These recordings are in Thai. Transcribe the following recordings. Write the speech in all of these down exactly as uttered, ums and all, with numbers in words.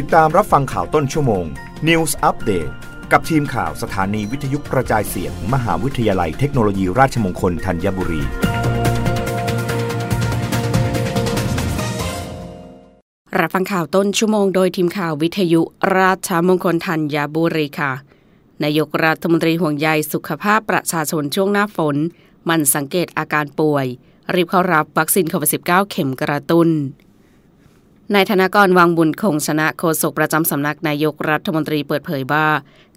ติดตามรับฟังข่าวต้นชั่วโมง News Update กับทีมข่าวสถานีวิทยุกระจายเสียง มหาวิทยาลัยเทคโนโลยีราชมงคลธัญบุรีรับฟังข่าวต้นชั่วโมงโดยทีมข่าววิทยุราชมงคลธัญบุรีค่ะนายกรัฐมนตรีห่วงใยสุขภาพประชาชนช่วงหน้าฝนมันสังเกตอาการป่วยรีบเข้ารับวัคซีนโควิด สิบเก้า เข็มกระตุ้นนายธนกรวังบุญคงชนะโฆษกประจำสำนักนายกรัฐมนตรีเปิดเผยว่า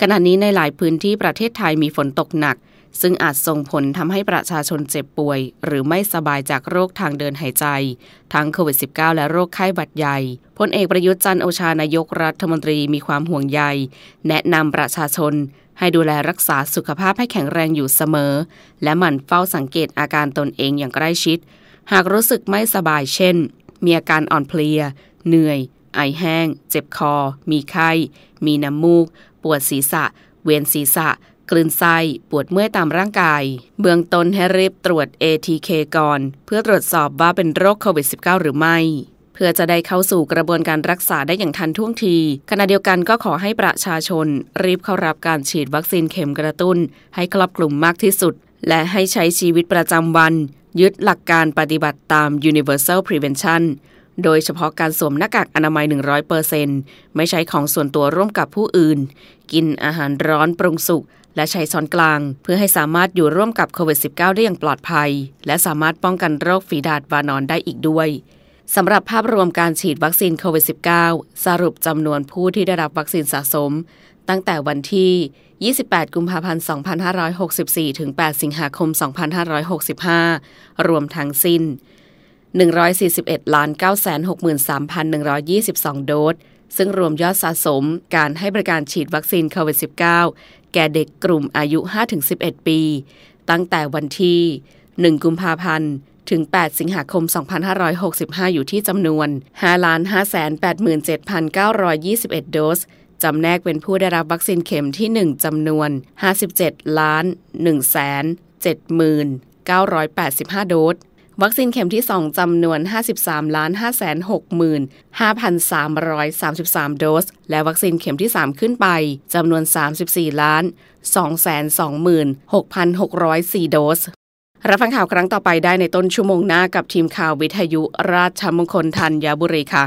ขณะนี้ในหลายพื้นที่ประเทศไทยมีฝนตกหนักซึ่งอาจส่งผลทำให้ประชาชนเจ็บป่วยหรือไม่สบายจากโรคทางเดินหายใจทั้งโควิด สิบเก้า และโรคไข้หวัดใหญ่พลเอกประยุทธ์จันทร์โอชานายกรัฐมนตรีมีความห่วงใยแนะนำประชาชนให้ดูแลรักษาสุขภาพให้แข็งแรงอยู่เสมอและหมั่นเฝ้าสังเกตอาการตนเองอย่างใกล้ชิดหากรู้สึกไม่สบายเช่นมีอาการอ่อนเพลียเหนื่อยไอแห้งเจ็บคอมีไข้มีน้ำมูกปวดศีรษะเวียนศีรษะคลื่นไส้ปวดเมื่อยตามร่างกายเบื้องต้นให้รีบตรวจ เอ ที เค ก่อนเพื่อตรวจสอบว่าเป็นโรคโควิด สิบเก้า หรือไม่เพื่อจะได้เข้าสู่กระบวนการรักษาได้อย่างทันท่วงทีขณะเดียวกันก็ขอให้ประชาชนรีบเข้ารับการฉีดวัคซีนเข็มกระตุ้นให้ครอบคลุมมากที่สุดและให้ใช้ชีวิตประจำวันยึดหลักการปฏิบัติตาม Universal Prevention โดยเฉพาะการสวมหน้ากากอนามัย หนึ่งร้อยเปอร์เซ็นต์ ไม่ใช้ของส่วนตัวร่วมกับผู้อื่นกินอาหารร้อนปรุงสุกและใช้ช้อนกลางเพื่อให้สามารถอยู่ร่วมกับโควิด สิบเก้า ได้อย่างปลอดภัยและสามารถป้องกันโรคฝีดาษวานอนได้อีกด้วยสำหรับภาพรวมการฉีดวัคซีนโควิด สิบเก้า สรุปจำนวนผู้ที่ได้รับวัคซีนสะสมตั้งแต่วันที่ยี่สิบแปดกุมภาพันธ์สองพันห้าร้อยหกสิบสี่ถึงแปดสิงหาคมสองพันห้าร้อยหกสิบห้ารวมทั้งสิ้น หนึ่งร้อยสี่สิบเอ็ดล้านเก้าแสนหกหมื่นสามพันหนึ่งร้อยยี่สิบสอง โดสซึ่งรวมยอดสะสมการให้บริการฉีดวัคซีนโควิด สิบเก้า แก่เด็กกลุ่มอายุ ห้าถึงสิบเอ็ด ปีตั้งแต่วันที่หนึ่งกุมภาพันธ์ถึงแปดสิงหาคมสองพันห้าร้อยหกสิบห้าอยู่ที่จำนวน ห้าล้านห้าแสนแปดหมื่นเจ็ดพันเก้าร้อยยี่สิบเอ็ด โดสจำแนกเป็นผู้ได้รับวัคซีนเข็มที่หนึ่งจำนวน ห้าสิบเจ็ดล้านหนึ่งแสนเจ็ดหมื่นเก้าร้อยแปดสิบห้า โดสวัคซีนเข็มที่สองจำนวน ห้าสิบสามล้านห้าแสนหกหมื่นห้าพันสามร้อยสามสิบสาม โดสและวัคซีนเข็มที่สามขึ้นไปจำนวน สามสิบสี่ล้านสองแสนสองหมื่นหกพันหกร้อยสี่ โดสรับฟังข่าวครั้งต่อไปได้ในต้นชั่วโมงหน้ากับทีมข่าววิทยุราชมงคลธัญบุรีค่ะ